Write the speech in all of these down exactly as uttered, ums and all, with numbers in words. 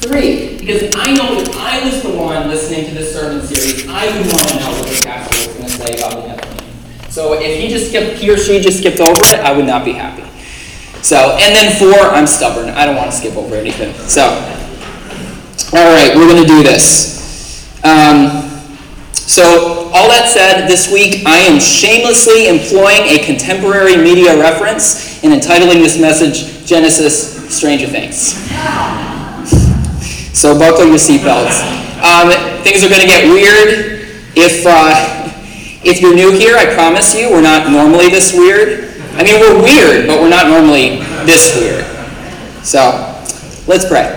Three, because I know if I was the one listening to this sermon series, I would want to know what the pastor was going to say about the Nephilim. So if he just skipped, he or she just skipped over it, I would not be happy. So, and then four, I'm stubborn. I don't want to skip over anything. So, all right, we're going to do this. Um, so, all that said, this week I am shamelessly employing a contemporary media reference in entitling this message Genesis, Stranger Things. Yeah. So buckle your seatbelts. Um, things are going to get weird. If uh, if you're new here, I promise you, we're not normally this weird. I mean, we're weird, but we're not normally this weird. So let's pray.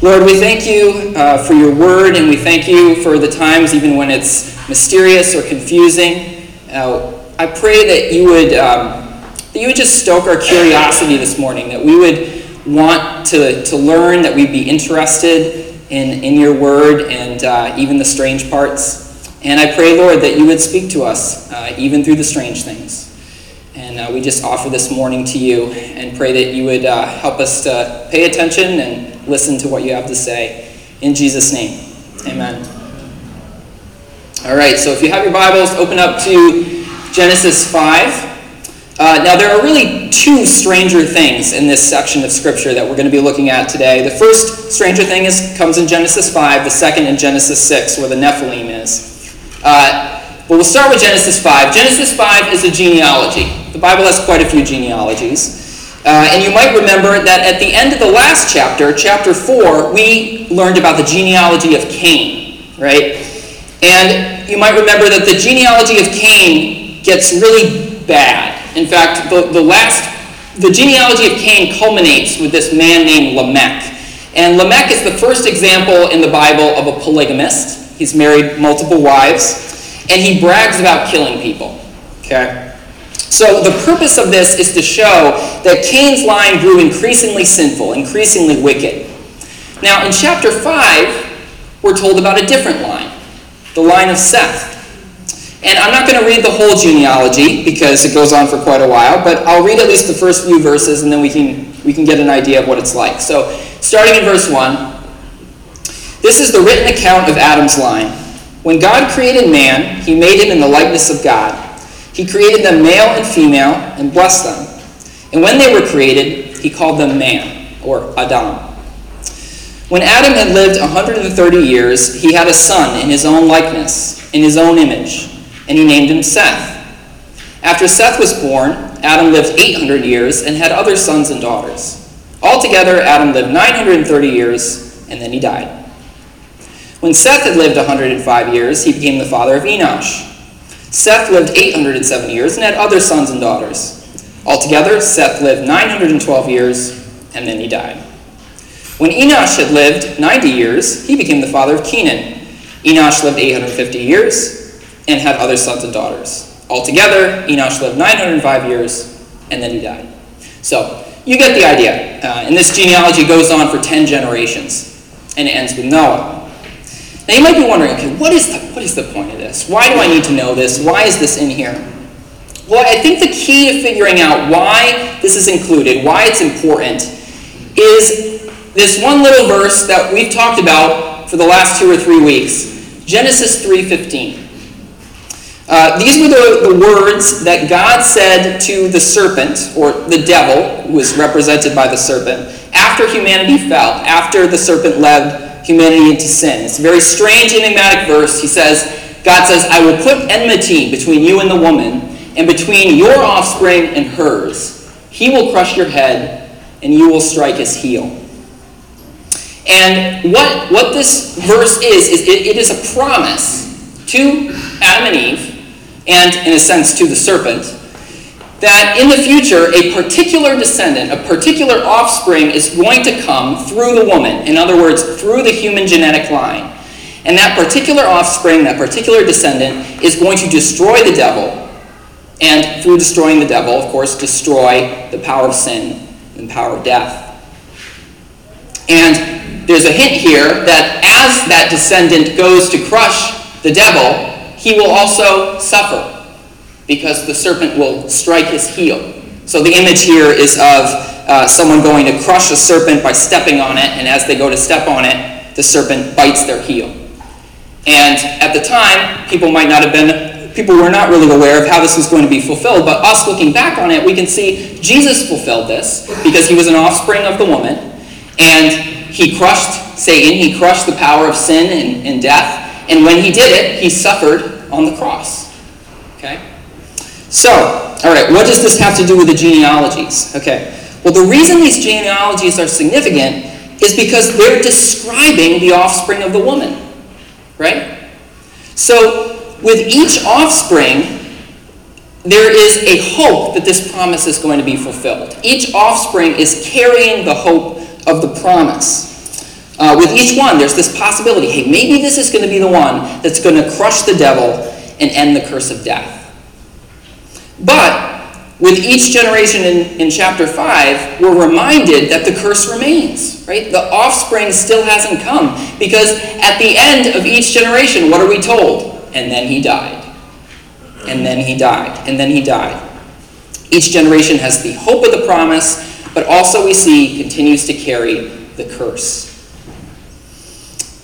Lord, we thank you uh, for your word, and we thank you for the times, even when it's mysterious or confusing. Uh, I pray that you would... Um, that you would just stoke our curiosity this morning, that we would want to, to learn, that we'd be interested in, in your word and uh, even the strange parts. And I pray, Lord, that you would speak to us, uh, even through the strange things. And uh, we just offer this morning to you and pray that you would uh, help us to pay attention and listen to what you have to say. In Jesus' name, amen. All right, so if you have your Bibles, open up to Genesis five. Uh, now, there are really two stranger things in this section of Scripture that we're going to be looking at today. The first stranger thing is, comes in Genesis five, the second in Genesis six, where the Nephilim is. Uh, but we'll start with Genesis five. Genesis five is a genealogy. The Bible has quite a few genealogies. Uh, and you might remember that at the end of the last chapter, chapter four, we learned about the genealogy of Cain, right? And you might remember that the genealogy of Cain gets really bad. In fact, the, the last, the genealogy of Cain culminates with this man named Lamech. And Lamech is the first example in the Bible of a polygamist. He's married multiple wives, and he brags about killing people. Okay? So the purpose of this is to show that Cain's line grew increasingly sinful, increasingly wicked. Now, in chapter five, we're told about a different line, the line of Seth. And I'm not going to read the whole genealogy because it goes on for quite a while, but I'll read at least the first few verses and then we can we can get an idea of what it's like. So, starting in verse one, this is the written account of Adam's line. When God created man, he made him in the likeness of God. He created them male and female and blessed them. And when they were created, he called them man, or Adam. When Adam had lived one hundred thirty years, he had a son in his own likeness, in his own image. And he named him Seth. After Seth was born, Adam lived eight hundred years and had other sons and daughters. Altogether, Adam lived nine hundred thirty years, and then he died. When Seth had lived one hundred five years, he became the father of Enosh. Seth lived eight hundred seven years and had other sons and daughters. Altogether, Seth lived nine hundred twelve years, and then he died. When Enosh had lived ninety years, he became the father of Kenan. Enosh lived eight hundred fifty years. And had other sons and daughters. Altogether, Enosh lived nine hundred five years, and then he died. So, you get the idea. Uh, and this genealogy goes on for ten generations, and it ends with Noah. Now, you might be wondering, okay, what is the, what is the point of this? Why do I need to know this? Why is this in here? Well, I think the key to figuring out why this is included, why it's important, is this one little verse that we've talked about for the last two or three weeks, Genesis three fifteen. Uh, these were the, the words that God said to the serpent, or the devil, who was represented by the serpent, after humanity fell, after the serpent led humanity into sin. It's a very strange, enigmatic verse. He says, God says, I will put enmity between you and the woman, and between your offspring and hers. He will crush your head, and you will strike his heel. And what, what this verse is, is it, it is a promise to Adam and Eve, and, in a sense, to the serpent, that in the future, a particular descendant, a particular offspring is going to come through the woman. In other words, through the human genetic line. And that particular offspring, that particular descendant, is going to destroy the devil. And through destroying the devil, of course, destroy the power of sin and the power of death. And there's a hint here that as that descendant goes to crush the devil, he will also suffer because the serpent will strike his heel. So the image here is of uh, someone going to crush a serpent by stepping on it, and as they go to step on it, the serpent bites their heel. And at the time, people might not have been, people were not really aware of how this was going to be fulfilled, but us looking back on it, we can see Jesus fulfilled this because he was an offspring of the woman, and he crushed Satan, he crushed the power of sin and, and death, and when he did it, he suffered on the cross. Okay? So, all right, what does this have to do with the genealogies? Okay. Well, the reason these genealogies are significant is because they're describing the offspring of the woman. Right? So, with each offspring, there is a hope that this promise is going to be fulfilled. Each offspring is carrying the hope of the promise. Uh, with each one, there's this possibility, hey, maybe this is going to be the one that's going to crush the devil and end the curse of death. But with each generation in, in chapter five, we're reminded that the curse remains, right? The offspring still hasn't come, because at the end of each generation, what are we told? And then he died. And then he died. And then he died. Each generation has the hope of the promise, but also we see continues to carry the curse.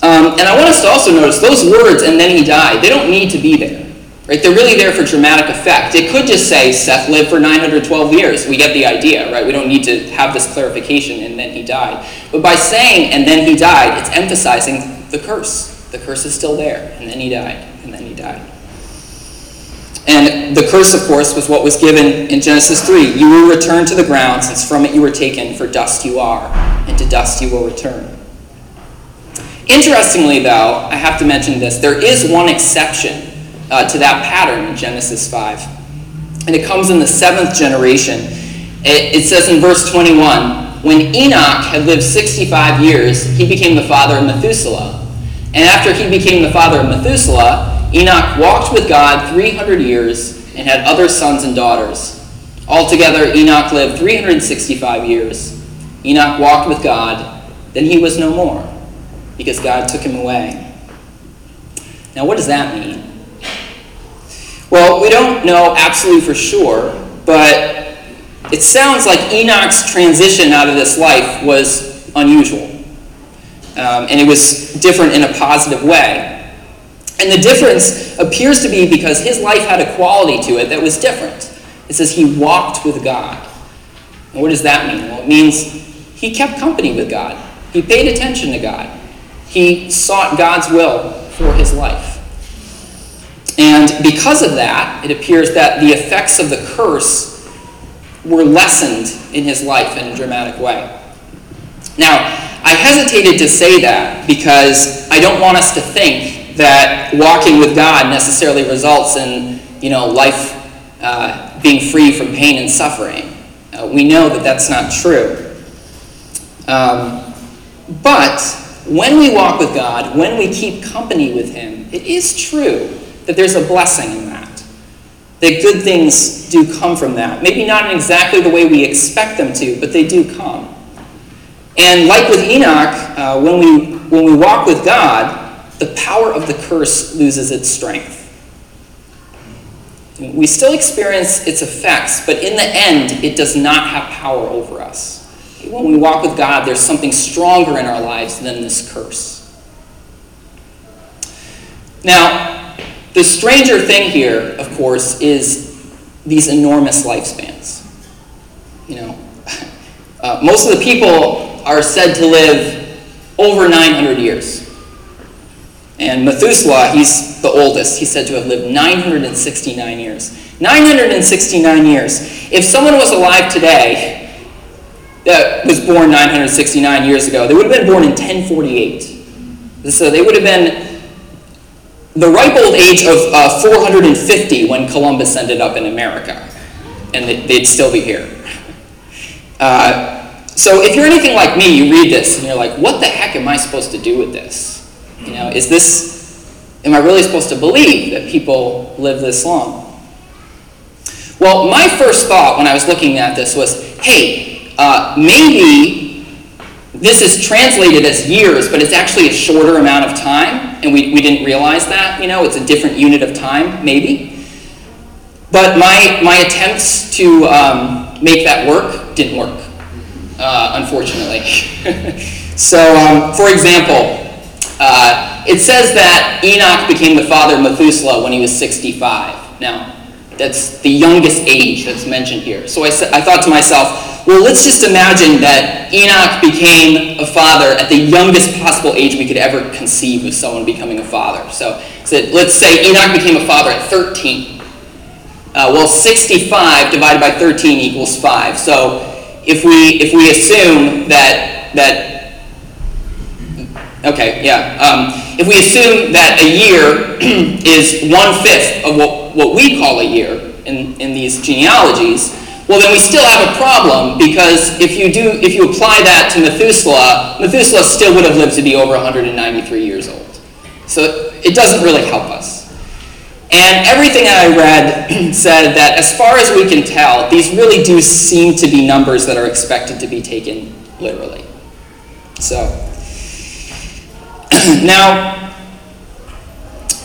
Um, and I want us to also notice those words, and then he died, they don't need to be there. Right? They're really there for dramatic effect. It could just say, Seth lived for nine hundred twelve years. We get the idea, right? We don't need to have this clarification, and then he died. But by saying, and then he died, it's emphasizing the curse. The curse is still there, and then he died, and then he died. And the curse, of course, was what was given in Genesis three. You will return to the ground, since from it you were taken, for dust you are, and to dust you will return. Interestingly, though, I have to mention this, there is one exception uh, to that pattern in Genesis five, and it comes in the seventh generation. It, it says in verse twenty-one, when Enoch had lived sixty-five years, he became the father of Methuselah. And after he became the father of Methuselah, Enoch walked with God three hundred years and had other sons and daughters. Altogether, Enoch lived three hundred sixty-five years. Enoch walked with God, then he was no more, because God took him away. Now, what does that mean? Well, we don't know absolutely for sure, but it sounds like Enoch's transition out of this life was unusual. Um, and it was different in a positive way. And the difference appears to be because his life had a quality to it that was different. It says he walked with God. And what does that mean? Well, it means he kept company with God. He paid attention to God. He sought God's will for his life. And because of that, it appears that the effects of the curse were lessened in his life in a dramatic way. Now, I hesitated to say that because I don't want us to think that walking with God necessarily results in, you know, life uh, being free from pain and suffering. Uh, we know that that's not true. Um, but... When we walk with God, when we keep company with him, it is true that there's a blessing in that, that good things do come from that. Maybe not in exactly the way we expect them to, but they do come. And like with Enoch, uh, when we, when we walk with God, the power of the curse loses its strength. We still experience its effects, but in the end, it does not have power over us. When we walk with God, there's something stronger in our lives than this curse. Now, the stranger thing here, of course, is these enormous lifespans. You know, uh, most of the people are said to live over nine hundred years. And Methuselah, he's the oldest. He's said to have lived nine hundred sixty-nine years. nine hundred sixty-nine years. If someone was alive today that was born nine hundred sixty-nine years ago, they would have been born in ten forty-eight. So they would have been the ripe old age of uh, four hundred fifty when Columbus ended up in America. And they'd still be here. Uh, so if you're anything like me, you read this and you're like, what the heck am I supposed to do with this? You know, is this, am I really supposed to believe that people live this long? Well, my first thought when I was looking at this was, hey, Uh, maybe this is translated as years, but it's actually a shorter amount of time, and we, we didn't realize that. You know, it's a different unit of time, maybe. But my, my attempts to um, make that work didn't work. uh, unfortunately. So, um, for example, uh, it says that Enoch became the father of Methuselah when he was sixty-five. Now, that's the youngest age that's mentioned here. So I, I thought to myself, well, let's just imagine that Enoch became a father at the youngest possible age we could ever conceive of someone becoming a father. So, so let's say Enoch became a father at thirteen. Uh, well, sixty-five divided by thirteen equals five. So if we if we assume that that okay yeah um, if we assume that a year is one fifth of what what we call a year in in these genealogies, well then we still have a problem, because if you do if you apply that to Methuselah, Methuselah still would have lived to be over one hundred ninety-three years old. So it doesn't really help us. And everything I read said that, as far as we can tell, these really do seem to be numbers that are expected to be taken literally. So, now,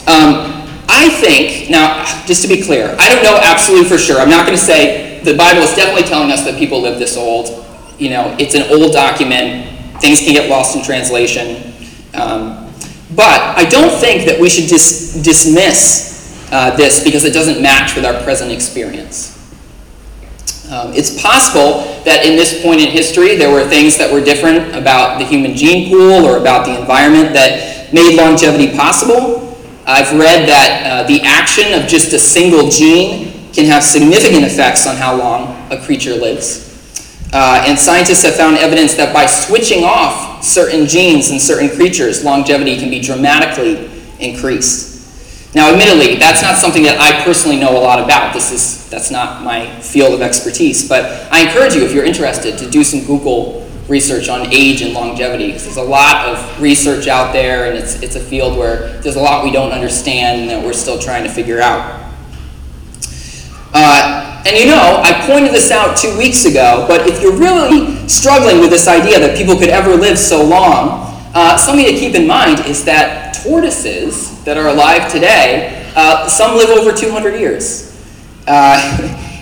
um, I think, now, just to be clear, I don't know absolutely for sure. I'm not going to say the Bible is definitely telling us that people live this old. You know, it's an old document. Things can get lost in translation. Um, but I don't think that we should dis- dismiss Uh, this because it doesn't match with our present experience. Um, it's possible that in this point in history there were things that were different about the human gene pool or about the environment that made longevity possible. I've read that uh, the action of just a single gene can have significant effects on how long a creature lives. Uh, and scientists have found evidence that by switching off certain genes in certain creatures, longevity can be dramatically increased. Now, admittedly, that's not something that I personally know a lot about. This is that's not my field of expertise. But I encourage you, if you're interested, to do some Google research on age and longevity, because there's a lot of research out there, and it's it's a field where there's a lot we don't understand and that we're still trying to figure out. Uh, and you know, I pointed this out two weeks ago, but if you're really struggling with this idea that people could ever live so long, uh, something to keep in mind is that tortoises that are alive today, uh, some live over two hundred years. Uh,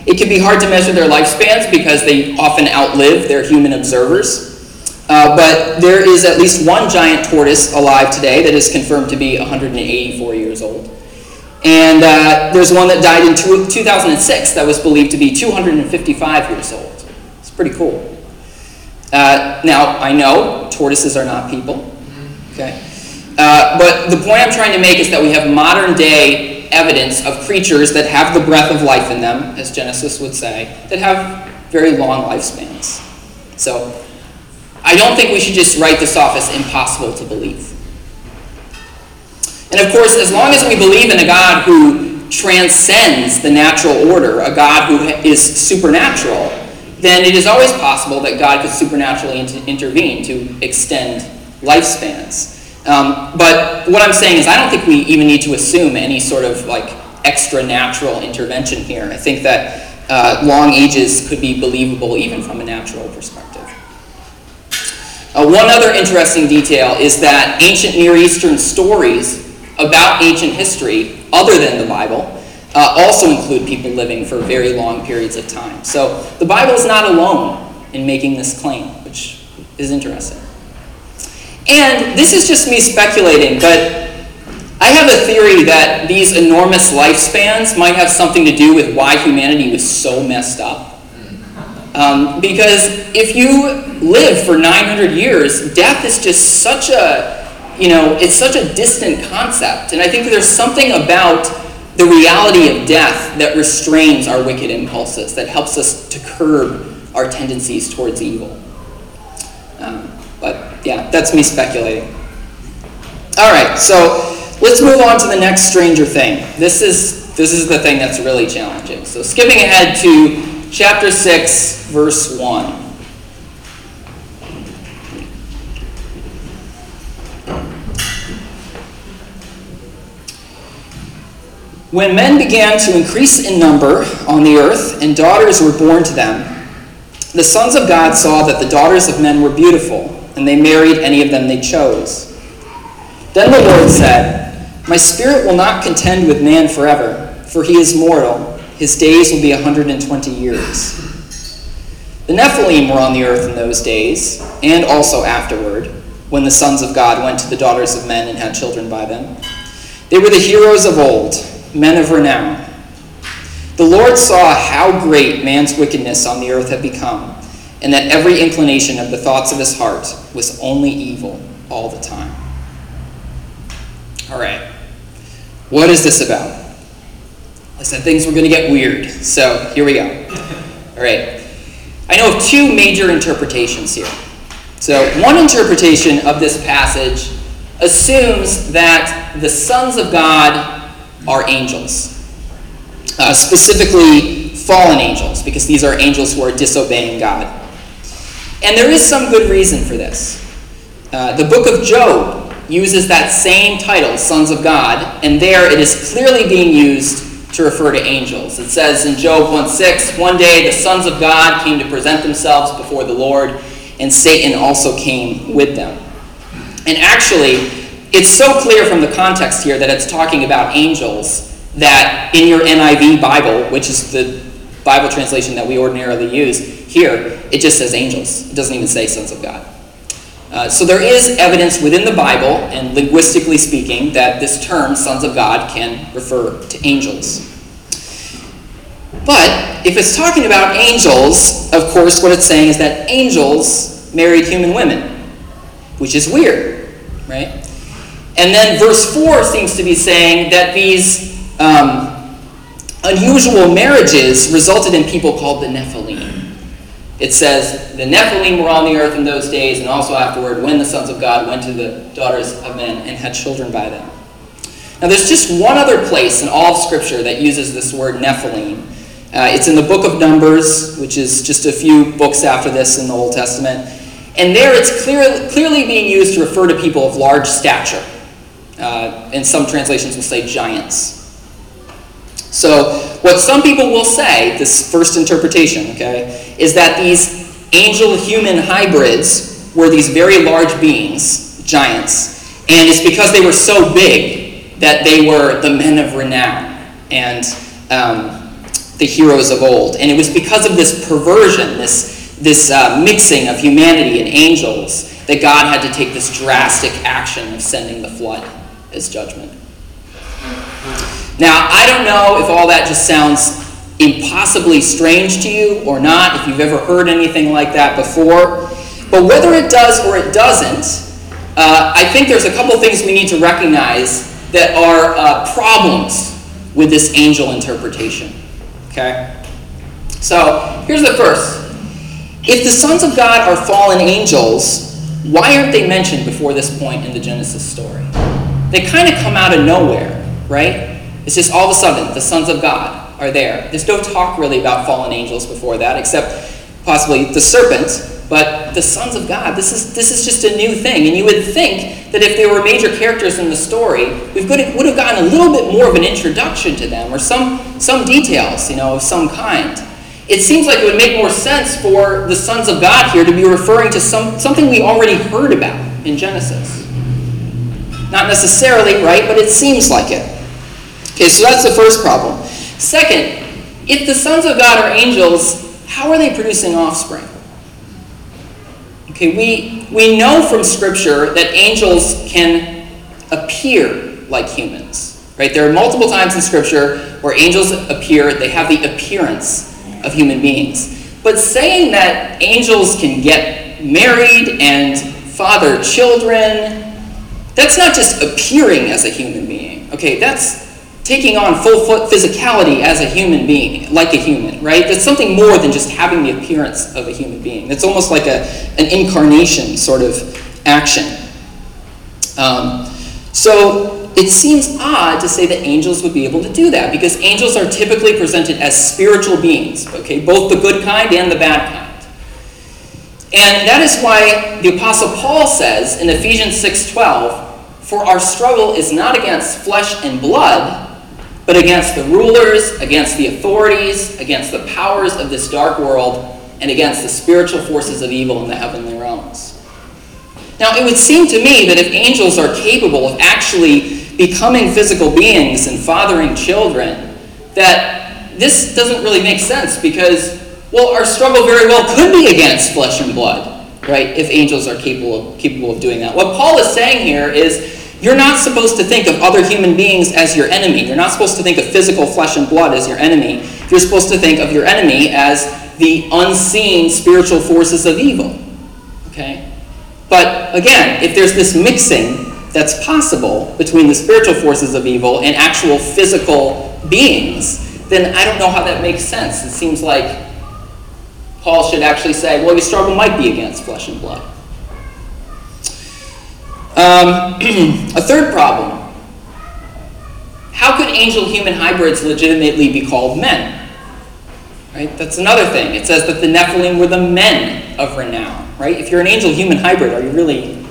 it can be hard to measure their lifespans because they often outlive their human observers. Uh, but there is at least one giant tortoise alive today that is confirmed to be one hundred eighty-four years old. And uh, there's one that died in two thousand six that was believed to be two hundred fifty-five years old. It's pretty cool. Uh, now, I know tortoises are not people. Okay. Uh, but the point I'm trying to make is that we have modern-day evidence of creatures that have the breath of life in them, as Genesis would say, that have very long lifespans. So I don't think we should just write this off as impossible to believe. And of course, as long as we believe in a God who transcends the natural order, a God who is supernatural, then it is always possible that God could supernaturally inter- intervene to extend lifespans. Um, but what I'm saying is I don't think we even need to assume any sort of like extra natural intervention here. I think that uh, long ages could be believable even from a natural perspective. Uh, one other interesting detail is that ancient Near Eastern stories about ancient history, other than the Bible, uh, also include people living for very long periods of time. So the Bible is not alone in making this claim, which is interesting. And this is just me speculating, but I have a theory that these enormous lifespans might have something to do with why humanity was so messed up. Um, because if you live for nine hundred years, death is just such a, you know, it's such a distant concept. And I think there's something about the reality of death that restrains our wicked impulses, that helps us to curb our tendencies towards evil. Um, But yeah, that's me speculating. All right, so let's move on to the next Stranger Thing. This is this is the thing that's really challenging. So skipping ahead to chapter six, verse one. When men began to increase in number on the earth and daughters were born to them, the sons of God saw that the daughters of men were beautiful, and they married any of them they chose. Then the Lord said, "My spirit will not contend with man forever, for he is mortal. His days will be one hundred twenty years." The Nephilim were on the earth in those days, and also afterward, when the sons of God went to the daughters of men and had children by them. They were the heroes of old, men of renown. The Lord saw how great man's wickedness on the earth had become, and that every inclination of the thoughts of his heart was only evil all the time. All right, what is this about? I said things were going to get weird, so here we go. All right, I know of two major interpretations here. So one interpretation of this passage assumes that the sons of God are angels, uh, specifically fallen angels, because these are angels who are disobeying God. And there is some good reason for this. Uh, the book of Job uses that same title, sons of God, and there it is clearly being used to refer to angels. It says in Job one six, "One day the sons of God came to present themselves before the Lord, and Satan also came with them." And actually, it's so clear from the context here that it's talking about angels that in your N I V Bible, which is the Bible translation that we ordinarily use, here it just says angels. It doesn't even say sons of God. Uh, so there is evidence within the Bible, and linguistically speaking, that this term, sons of God, can refer to angels. But if it's talking about angels, of course what it's saying is that angels married human women, which is weird, right? And then verse four seems to be saying that these um, unusual marriages resulted in people called the Nephilim. It says, the Nephilim were on the earth in those days, and also afterward, when the sons of God went to the daughters of men and had children by them. Now there's just one other place in all of Scripture that uses this word Nephilim. Uh, it's in the book of Numbers, which is just a few books after this in the Old Testament. And there it's clear, clearly being used to refer to people of large stature. Uh, and some translations will say giants. So what some people will say, this first interpretation, okay, is that these angel-human hybrids were these very large beings, giants, and it's because they were so big that they were the men of renown and um, the heroes of old. And it was because of this perversion, this this uh, mixing of humanity and angels, that God had to take this drastic action of sending the flood as judgment. Now, I don't know if all that just sounds impossibly strange to you or not, if you've ever heard anything like that before, but whether it does or it doesn't, uh, I think there's a couple things we need to recognize that are uh, problems with this angel interpretation, okay? So, here's the first. If the sons of God are fallen angels, why aren't they mentioned before this point in the Genesis story? They kind of come out of nowhere, right? It's just all of a sudden, the sons of God are there. There's no talk really about fallen angels before that, except possibly the serpent, but the sons of God, this is this is just a new thing. And you would think that if they were major characters in the story, we would have gotten a little bit more of an introduction to them, or some, some details, you know, of some kind. It seems like it would make more sense for the sons of God here to be referring to some, something we already heard about in Genesis. Not necessarily, right? But it seems like it. Okay, so that's the first problem. Second, if the sons of God are angels, how are they producing offspring? Okay, we, we know from Scripture that angels can appear like humans, right? There are multiple times in Scripture where angels appear, they have the appearance of human beings. But saying that angels can get married and father children, that's not just appearing as a human being. Okay, that's taking on full physicality as a human being, like a human, right? That's something more than just having the appearance of a human being. That's almost like a, an incarnation sort of action. Um, so It seems odd to say that angels would be able to do that, because angels are typically presented as spiritual beings, okay, both the good kind and the bad kind. And that is why the Apostle Paul says in Ephesians six twelve, "For our struggle is not against flesh and blood, but against the rulers, against the authorities, against the powers of this dark world, and against the spiritual forces of evil in the heavenly realms." Now, it would seem to me that if angels are capable of actually becoming physical beings and fathering children, that this doesn't really make sense, because Well, our struggle very well could be against flesh and blood, right? If angels are capable of, capable of doing that. What Paul is saying here is you're not supposed to think of other human beings as your enemy. You're not supposed to think of physical flesh and blood as your enemy. You're supposed to think of your enemy as the unseen spiritual forces of evil, okay? But again, if there's this mixing that's possible between the spiritual forces of evil and actual physical beings, then I don't know how that makes sense. It seems like Paul should actually say, well, your struggle might be against flesh and blood. Um, a third problem. How could angel-human hybrids legitimately be called men? Right? That's another thing. It says that the Nephilim were the men of renown. Right? If you're an angel-human hybrid, are you really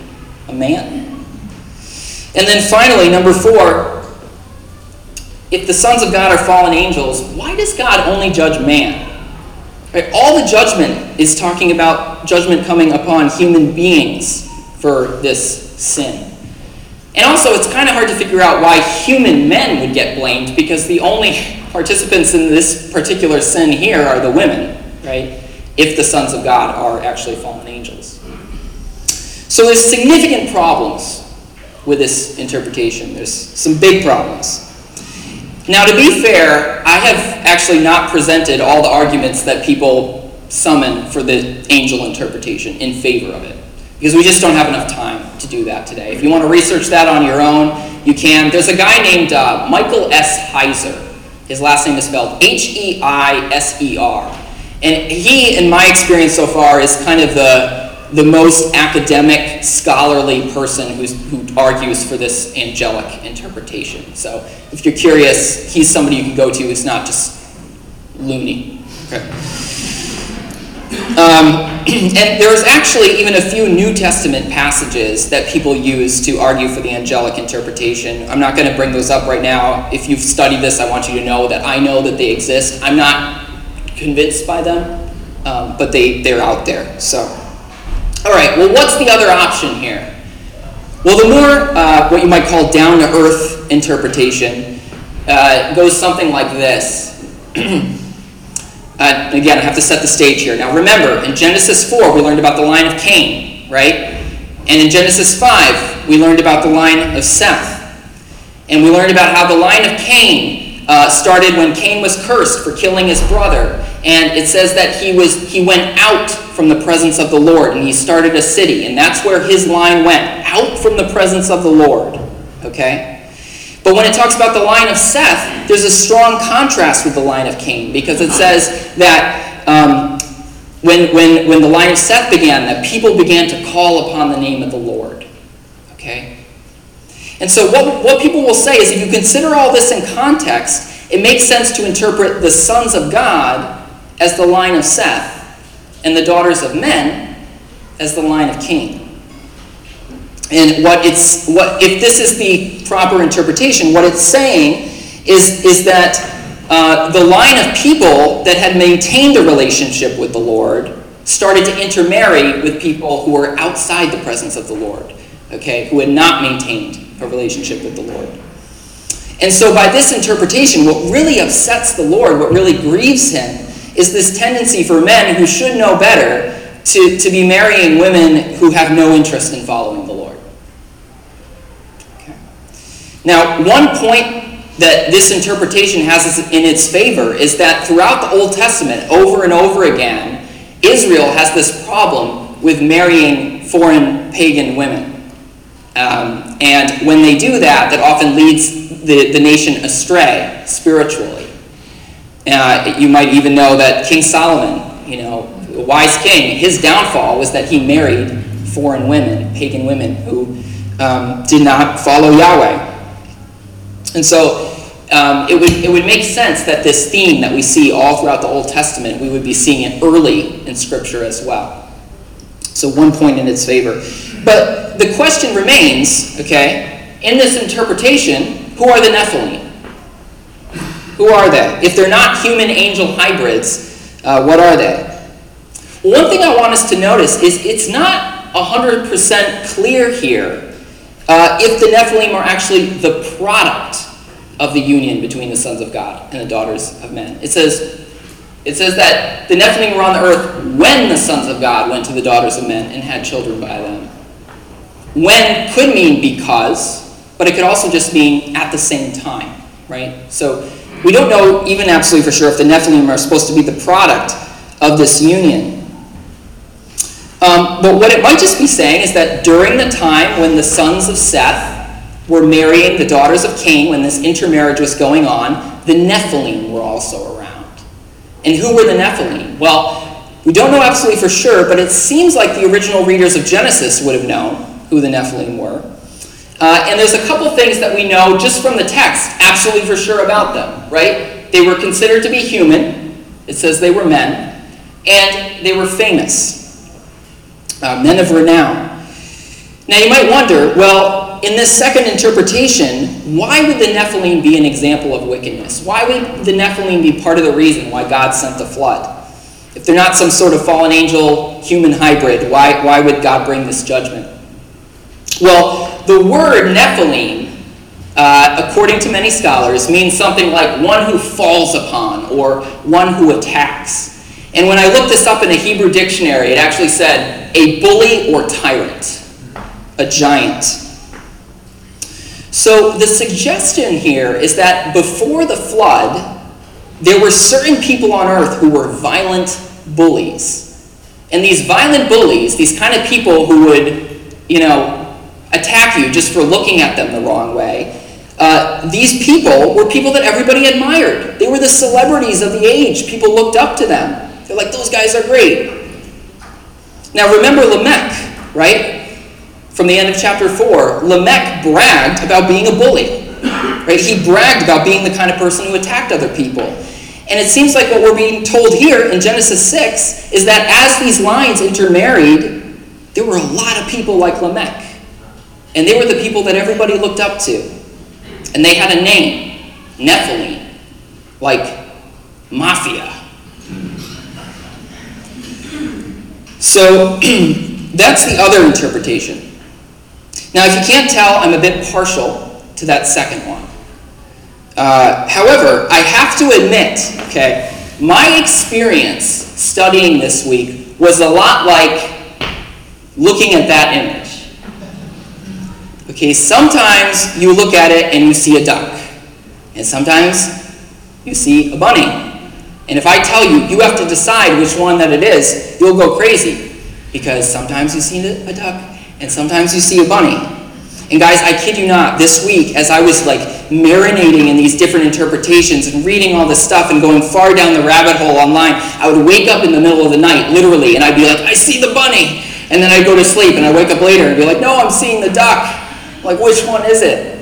a man? And then finally, number four, if the sons of God are fallen angels, why does God only judge man? Right? All the judgment is talking about judgment coming upon human beings for this sin. And also, it's kind of hard to figure out why human men would get blamed, because the only participants in this particular sin here are the women, right? If the sons of God are actually fallen angels. So there's significant problems with this interpretation. There's some big problems. Now, to be fair, I have actually not presented all the arguments that people summon for the angel interpretation in favor of it, because we just don't have enough time to do that today. If you want to research that on your own, you can. There's a guy named uh, Michael S. Heiser. His last name is spelled H E I S E R. And he, in my experience so far, is kind of the, the most academic, scholarly person who's, who argues for this angelic interpretation. So if you're curious, he's somebody you can go to who's not just loony. Okay. Um, and there's actually even a few New Testament passages that people use to argue for the angelic interpretation. I'm not going to bring those up right now. If you've studied this, I want you to know that I know that they exist. I'm not convinced by them, um, but they, they're out there. So, all right, well, what's the other option here? Well, the more uh, what you might call down-to-earth interpretation uh, goes something like this. Uh, again, I have to set the stage here. Now remember, in Genesis four, we learned about the line of Cain, right? And in Genesis five, we learned about the line of Seth. And we learned about how the line of Cain uh, started when Cain was cursed for killing his brother. And it says that he, was, he went out from the presence of the Lord, and he started a city. And that's where his line went, out from the presence of the Lord, okay? But when it talks about the line of Seth, there's a strong contrast with the line of Cain, because it says that um, when, when, when the line of Seth began, that people began to call upon the name of the Lord. Okay? And so what, what people will say is, if you consider all this in context, it makes sense to interpret the sons of God as the line of Seth and the daughters of men as the line of Cain. And what it's what if this is the proper interpretation, what it's saying is, is that uh, the line of people that had maintained a relationship with the Lord started to intermarry with people who were outside the presence of the Lord, okay, who had not maintained a relationship with the Lord. And so by this interpretation, what really upsets the Lord, what really grieves him, is this tendency for men who should know better to, to be marrying women who have no interest in following the Lord. Now, one point that this interpretation has in its favor is that throughout the Old Testament, over and over again, Israel has this problem with marrying foreign pagan women. Um, and when they do that, that often leads the, the nation astray spiritually. Uh, you might even know that King Solomon, you know, a wise king, his downfall was that he married foreign women, pagan women, who um, did not follow Yahweh. And so um, it would it would make sense that this theme that we see all throughout the Old Testament, we would be seeing it early in Scripture as well. So one point in its favor. But the question remains, okay, in this interpretation, who are the Nephilim? Who are they? If they're not human-angel hybrids, uh, what are they? Well, one thing I want us to notice is it's not one hundred percent clear here Uh, if the Nephilim are actually the product of the union between the sons of God and the daughters of men. It says, It says that the Nephilim were on the earth when the sons of God went to the daughters of men and had children by them. When could mean because, but it could also just mean at the same time, right? So we don't know even absolutely for sure if the Nephilim are supposed to be the product of this union. Um, but what it might just be saying is that during the time when the sons of Seth were marrying the daughters of Cain, when this intermarriage was going on, the Nephilim were also around. And who were the Nephilim? Well, we don't know absolutely for sure, but it seems like the original readers of Genesis would have known who the Nephilim were. Uh, and there's a couple things that we know just from the text absolutely for sure about them, right? They were considered to be human. It says they were men. And they were famous, uh, men of renown. Now you might wonder, well, in this second interpretation, why would the Nephilim be an example of wickedness? Why would the Nephilim be part of the reason why God sent the flood? If they're not some sort of fallen angel human hybrid, why, why would God bring this judgment? Well, the word Nephilim, uh, according to many scholars, means something like one who falls upon or one who attacks. And when I looked this up in the Hebrew dictionary, it actually said a bully or tyrant. A giant. So the suggestion here is that before the flood, there were certain people on earth who were violent bullies. And these violent bullies, these kind of people who would, you know, attack you just for looking at them the wrong way, uh, these people were people that everybody admired. They were the celebrities of the age. People looked up to them. They're like, those guys are great. Now remember Lamech, right? From the end of chapter four, Lamech bragged about being a bully. Right? He bragged about being the kind of person who attacked other people. And it seems like what we're being told here in Genesis six is that as these lines intermarried, there were a lot of people like Lamech. And they were the people that everybody looked up to. And they had a name, Nephilim, like mafia. So that's the other interpretation. Now, if you can't tell, I'm a bit partial to that second one. Uh, however, I have to admit, okay, my experience studying this week was a lot like looking at that image. Okay, sometimes you look at it and you see a duck, and sometimes you see a bunny. And if I tell you, you have to decide which one that it is, you'll go crazy, because sometimes you see a duck, and sometimes you see a bunny. And guys, I kid you not, this week, as I was like marinating in these different interpretations and reading all this stuff and going far down the rabbit hole online, I would wake up in the middle of the night, literally, and I'd be like, I see the bunny. And then I'd go to sleep, and I'd wake up later and be like, no, I'm seeing the duck. I'm like, which one is it?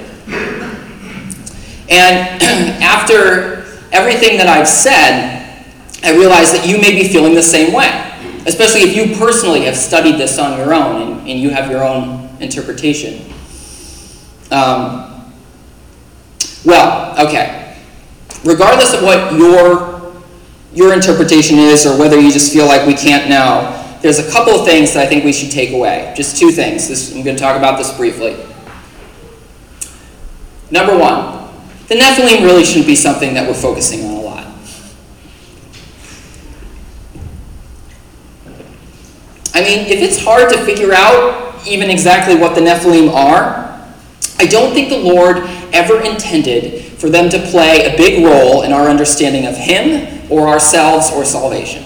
And after everything that I've said, I realize that you may be feeling the same way. Especially if you personally have studied this on your own and, and you have your own interpretation. Um, well, okay. Regardless of what your, your interpretation is or whether you just feel like we can't know, there's a couple of things that I think we should take away. Just two things. This, I'm going to talk about this briefly. Number one, the Nephilim really shouldn't be something that we're focusing on a lot. I mean, if it's hard to figure out even exactly what the Nephilim are, I don't think the Lord ever intended for them to play a big role in our understanding of Him or ourselves or salvation.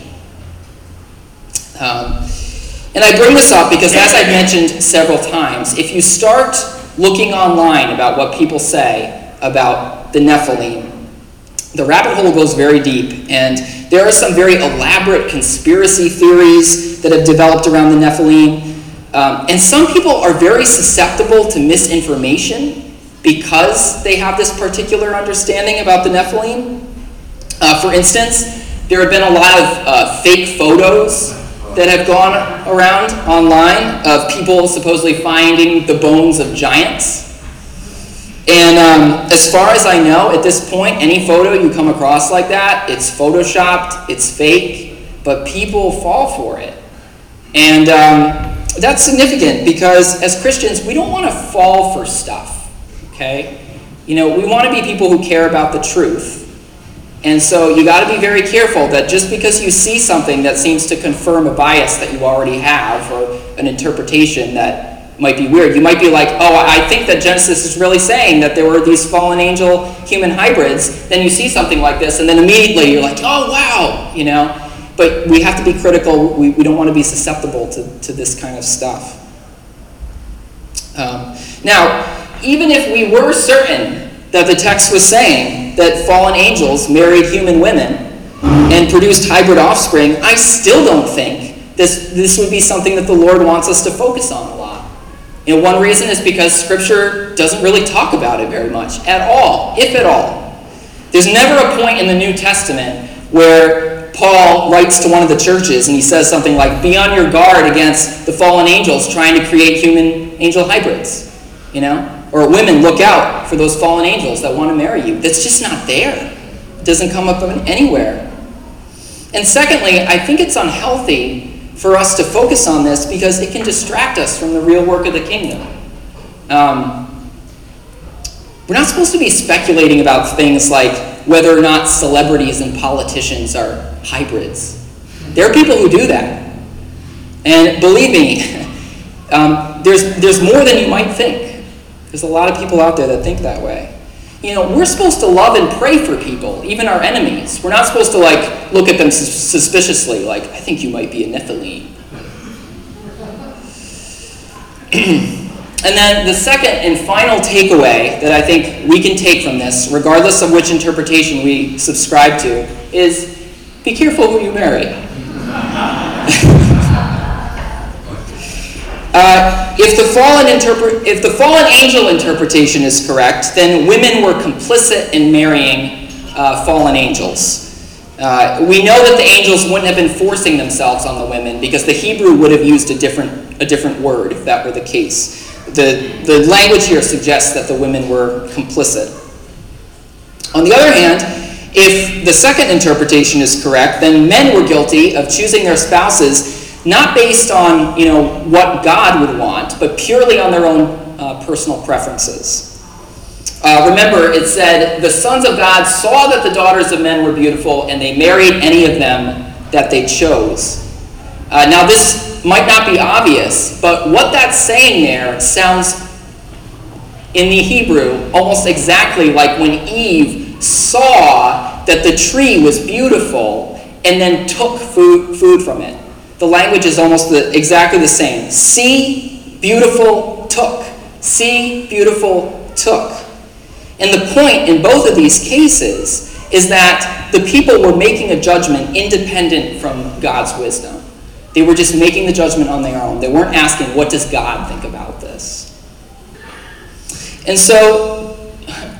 Um, and I bring this up because, as I've mentioned several times, if you start looking online about what people say about the Nephilim, the rabbit hole goes very deep, and there are some very elaborate conspiracy theories that have developed around the Nephilim. Um, and some people are very susceptible to misinformation because they have this particular understanding about the Nephilim. Uh, for instance, there have been a lot of uh, fake photos that have gone around online of people supposedly finding the bones of giants. And um, as far as I know, at this point, any photo you come across like that, it's photoshopped, it's fake, but people fall for it. And um, that's significant because as Christians, we don't want to fall for stuff, okay? You know, we want to be people who care about the truth. And so you got to be very careful that just because you see something that seems to confirm a bias that you already have or an interpretation that might be weird, you might be like, oh, I think that Genesis is really saying that there were these fallen angel human hybrids. Then you see something like this, and then immediately you're like, oh, wow, you know. But we have to be critical. We, we don't want to be susceptible to, to this kind of stuff. Um, now, even if we were certain that the text was saying that fallen angels married human women and produced hybrid offspring, I still don't think this, this would be something that the Lord wants us to focus on a lot. And one reason is because Scripture doesn't really talk about it very much at all, if at all. There's never a point in the New Testament where Paul writes to one of the churches and he says something like, be on your guard against the fallen angels trying to create human angel hybrids, you know? Or women, look out for those fallen angels that want to marry you. That's just not there. It doesn't come up anywhere. And secondly, I think it's unhealthy for us to focus on this because it can distract us from the real work of the kingdom. Um, we're not supposed to be speculating about things like whether or not celebrities and politicians are hybrids. There are people who do that. And believe me, um, there's, there's more than you might think. There's a lot of people out there that think that way. You know, we're supposed to love and pray for people, even our enemies. We're not supposed to, like, look at them sus- suspiciously, like, I think you might be a Nephilim. And then the second and final takeaway that I think we can take from this, regardless of which interpretation we subscribe to, is be careful who you marry. uh, If the, fallen interpre- if the fallen angel interpretation is correct, then women were complicit in marrying uh, fallen angels. Uh, we know that the angels wouldn't have been forcing themselves on the women because the Hebrew would have used a different, a different word if that were the case. The, the language here suggests that the women were complicit. On the other hand, if the second interpretation is correct, then men were guilty of choosing their spouses not based on, you know, what God would want, but purely on their own uh, personal preferences. Uh, remember, it said, the sons of God saw that the daughters of men were beautiful, and they married any of them that they chose. Uh, now, this might not be obvious, but what that's saying there sounds, in the Hebrew, almost exactly like when Eve saw that the tree was beautiful and then took food, food from it. The language is almost the, exactly the same. See, beautiful, took. See, beautiful, took. And the point in both of these cases is that the people were making a judgment independent from God's wisdom. They were just making the judgment on their own. They weren't asking, what does God think about this? And so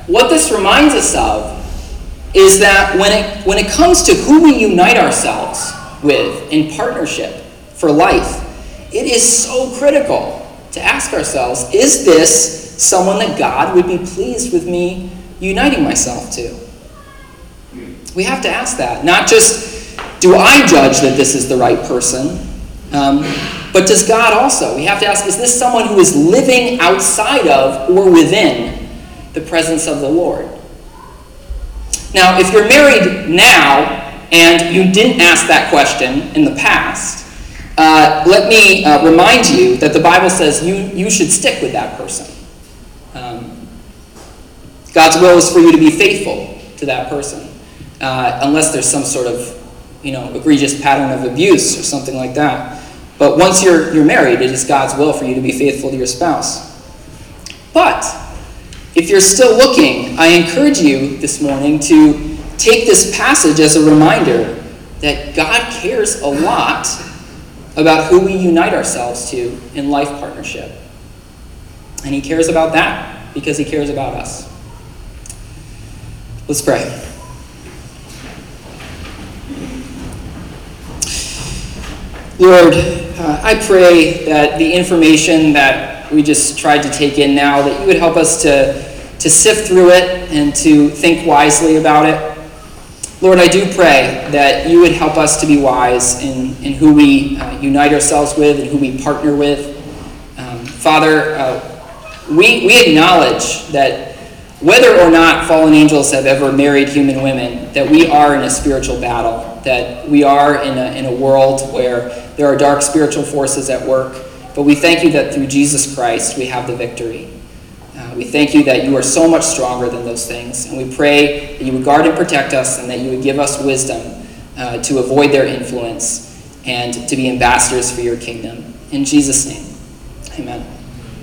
what this reminds us of is that when it, when it comes to who we unite ourselves with in partnership for life, it is so critical to ask ourselves, is this someone that God would be pleased with me uniting myself to? We have to ask that. Not just, do I judge that this is the right person, um, but does God also? We have to ask, is this someone who is living outside of or within the presence of the Lord? Now, if you're married now, and you didn't ask that question in the past, uh, let me uh, remind you that the Bible says you, you should stick with that person. Um, God's will is for you to be faithful to that person, uh, unless there's some sort of, you know, egregious pattern of abuse or something like that. But once you're, you're married, it is God's will for you to be faithful to your spouse. But if you're still looking, I encourage you this morning to take this passage as a reminder that God cares a lot about who we unite ourselves to in life partnership. And he cares about that because he cares about us. Let's pray. Lord, uh, I pray that the information that we just tried to take in now, that you would help us to, to sift through it and to think wisely about it. Lord, I do pray that you would help us to be wise in, in who we uh, unite ourselves with and who we partner with. Um, Father, uh, we, we acknowledge that whether or not fallen angels have ever married human women, that we are in a spiritual battle, that we are in a, in a world where there are dark spiritual forces at work. But we thank you that through Jesus Christ we have the victory. Uh, we thank you that you are so much stronger than those things. And we pray that you would guard and protect us and that you would give us wisdom uh, to avoid their influence and to be ambassadors for your kingdom. In Jesus' name, amen.